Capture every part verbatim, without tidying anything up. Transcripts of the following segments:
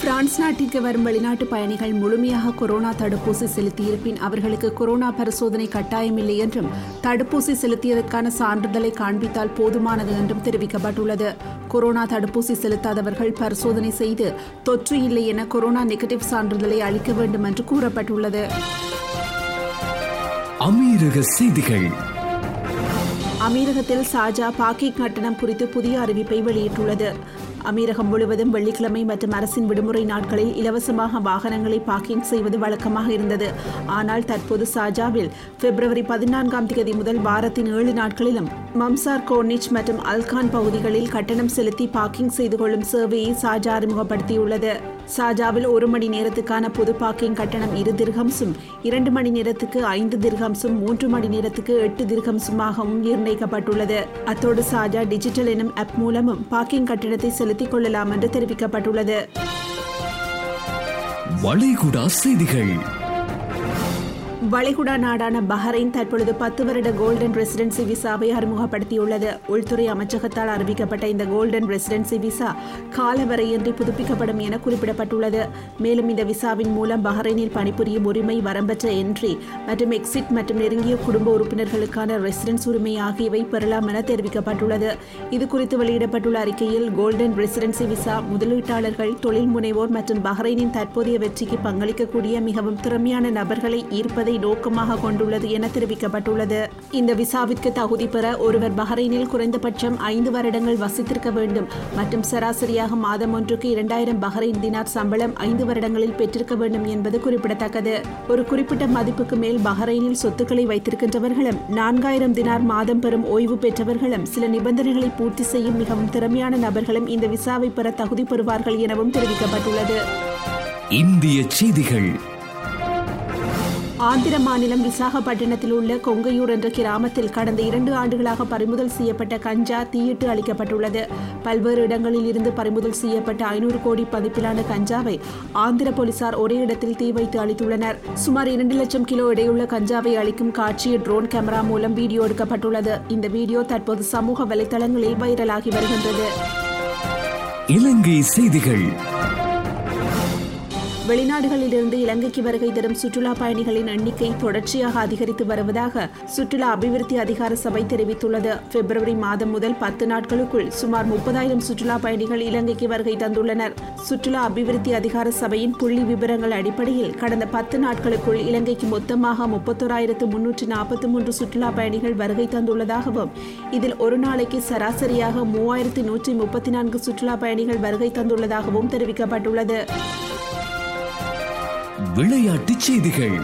France நாட்டிற்கு வரும் வெளிநாட்டு பயணிகள் முழுமையாக கொரோனா தடுப்பூசி செலுத்தியிருப்பின் அவர்களுக்கு கொரோனா பரிசோதனை கட்டாயமில்லை என்றும் தடுப்பூசி செலுத்தியதற்கான சான்றிதழை காண்பித்தால் போதுமானது என்றும் தெரிவிக்கப்பட்டுள்ளது. கொரோனா தடுப்பூசி செலுத்தாதவர்கள் பரிசோதனை செய்து தொற்று இல்லை என கொரோனா நெகட்டிவ் சான்றிதழை அளிக்க வேண்டும் என்று கூறப்பட்டுள்ளது. அமீரக செய்திகள். அமீரகத்தில் ஷாஜா பாக்கிக் கட்டணம் குறித்து புதிய அறிவிப்பை வெளியிட்டுள்ளது. அமீரகம் முழுவதும் வெள்ளிக்கிழமை மற்றும் அரசின் விடுமுறை நாட்களில் இலவசமாக வாகனங்களை பார்க்கிங் செய்வது வழக்கமாக இருந்தது. ஆனால் தற்போது ஷாஜாவில் பிப்ரவரி பதினான்காம் தேதி முதல் வாரத்தின் ஏழு நாட்களிலும் மம்சார் கோனிச் மற்றும் அல்கான் பகுதிகளில் கட்டணம் செலுத்தி பார்க்கிங் செய்து கொள்ளும் சேவையை ஷாஜா அறிமுகப்படுத்தியுள்ளது. ஷாஜாவில் ஒரு மணி நேரத்துக்கான பொது பார்க்கிங் கட்டணம் இரு திர்ஹம்ஸும், இரண்டு மணி நேரத்துக்கு ஐந்து திர்ஹம்ஸும், மூன்று மணி நேரத்துக்கு எட்டு திர்ஹம்ஸுமாகவும் நிர்ணயிக்கப்பட்டுள்ளது. அத்தோடு ஷாஜா டிஜிட்டல் எனும் ஆப் மூலமும் பார்க்கிங் கட்டணத்தை செலுத்திக் கொள்ளலாம் என்று தெரிவிக்கப்பட்டுள்ளது. வளைகுடா நாடான பஹ்ரைன் தற்பொழுது பத்து வருட கோல்டன் ரெசிடென்சி விசாவை அறிமுகப்படுத்தியுள்ளது. உள்துறை அமைச்சகத்தால் அறிவிக்கப்பட்ட இந்த கோல்டன் ரெசிடென்சி விசா காலவரையின்றி புதுப்பிக்கப்படும் என குறிப்பிடப்பட்டுள்ளது. மேலும் இந்த விசாவின் மூலம் பஹ்ரைனில் பணிபுரியும் உரிமை, வரம்பற்ற என்ட்ரி மற்றும் எக்ஸிட் மற்றும் நெருங்கிய குடும்ப உறுப்பினர்களுக்கான ரெசிடென்ஸ் உரிமை ஆகியவை பெறலாம் என தெரிவிக்கப்பட்டுள்ளது. இது குறித்து வெளியிடப்பட்டுள்ள அறிக்கையில், கோல்டன் ரெசிடென்சி விசா முதலீட்டாளர்கள், தொழில் முனைவோர் மற்றும் பஹ்ரைனின் தற்போதைய வெற்றிக்கு பங்களிக்கக்கூடிய மிகவும் திறமையான நபர்களை ஈர்ப்பதை நோக்கமாக கொண்டுள்ளது என தெரிவிக்கப்பட்டுள்ளது. இந்த விசாவிற்கு தகுதி பெற ஒருவர் பஹ்ரைனில் குறைந்தபட்சம் ஐந்து வருடங்கள் வசித்திருக்க வேண்டும் மற்றும் சராசரியாக மாதம் ஒன்றுக்கு இரண்டாயிரம் பஹ்ரைன் தினார் சம்பளம் ஐந்து வருடங்களில் பெற்றிருக்க வேண்டும் என்பது குறிப்பிடத்தக்கது. ஒரு குறிப்பிட்ட மதிப்புக்கு மேல் பஹ்ரைனில் சொத்துக்களை வைத்திருக்கின்றவர்களும் நான்காயிரம் தினார் மாதம் பெறும் ஓய்வு பெற்றவர்களும் சில நிபந்தனைகளை பூர்த்தி செய்யும் மிகவும் திறமையான நபர்களும் இந்த விசாவை பெற தகுதி பெறுவார்கள் எனவும் தெரிவிக்கப்பட்டுள்ளது. இந்திய செய்திகள். ஆந்திர மாநிலம் விசாகப்பட்டினத்தில் உள்ள கொங்கையூர் என்ற கிராமத்தில் கடந்த இரண்டு ஆண்டுகளாக பறிமுதல் செய்யப்பட்ட கஞ்சா தீயிட்டு அளிக்கப்பட்டுள்ளது. பல்வேறு இடங்களில் இருந்து பறிமுதல் செய்யப்பட்ட ஐநூறு கோடி மதிப்பிலான கஞ்சாவை ஆந்திர போலீசார் ஒரே இடத்தில் தீ வைத்து அளித்துள்ளனர். சுமார் இரண்டு லட்சம் கிலோ எடையுள்ள கஞ்சாவை அளிக்கும் காட்சி ட்ரோன் கேமரா மூலம் வீடியோ எடுக்கப்பட்டுள்ளது. இந்த வீடியோ தற்போது சமூக வலைதளங்களில் வைரலாகி வருகின்றது. இலங்கை செய்திகள். வெளிநாடுகளிலிருந்து இலங்கைக்கு வருகை தரும் சுற்றுலா பயணிகளின் எண்ணிக்கை தொடர்ச்சியாக அதிகரித்து வருவதாக சுற்றுலா அபிவிருத்தி அதிகார சபை தெரிவித்துள்ளது. பிப்ரவரி மாதம் முதல் பத்து நாட்களுக்குள் சுமார் முப்பதாயிரம் சுற்றுலா பயணிகள் இலங்கைக்கு வருகை தந்துள்ளனர். சுற்றுலா அபிவிருத்தி அதிகார சபையின் புள்ளி விபரங்கள் அடிப்படையில் கடந்த பத்து நாட்களுக்குள் இலங்கைக்கு மொத்தமாக முப்பத்தோராயிரத்து முன்னூற்று நாற்பத்தி மூன்று சுற்றுலா பயணிகள் வருகை தந்துள்ளதாகவும், இதில் ஒரு நாளைக்கு சராசரியாக மூவாயிரத்து நூற்றி முப்பத்தி நான்கு சுற்றுலா பயணிகள் வருகை தந்துள்ளதாகவும் தெரிவிக்கப்பட்டுள்ளது. விளையாட்டுச் செய்திகள்.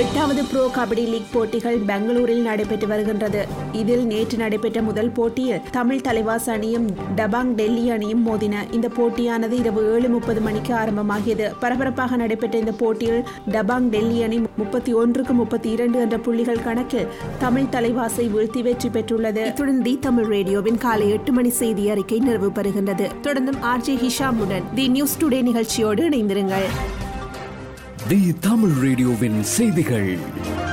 எட்டாவது ப்ரோ கபடி லீக் போட்டிகள் பெங்களூரில் நடைபெற்று வருகின்றது. இதில் நேற்று நடைபெற்ற முதல் போட்டியில் தமிழ் தலைவாஸ் அணியும் டபாங் டெல்லி அணியும் மோதின. இந்த போட்டியானது இரவு ஏழு முப்பது மணிக்கு ஆரம்பமாகியது. பரபரப்பாக நடைபெற்ற இந்த போட்டியில் டபாங் டெல்லி அணி முப்பத்தி ஒன்றுக்கு முப்பத்தி இரண்டு என்ற புள்ளிகள் கணக்கில் தமிழ் தலைவாசை வீழ்த்தி வெற்றி பெற்றுள்ளது. இத்துடன் தி தமிழ் ரேடியோவின் காலை எட்டு மணி செய்தி அறிக்கை நிறைவு பெறுகின்றது. தொடர்ந்தும் ஆர்ஜே ஹிஷாமுடன் தி நியூஸ் டுடே நிகழ்ச்சியோடு இணைந்திருங்கள். தி தமிழ் ரேடியோவின் செய்திகள்.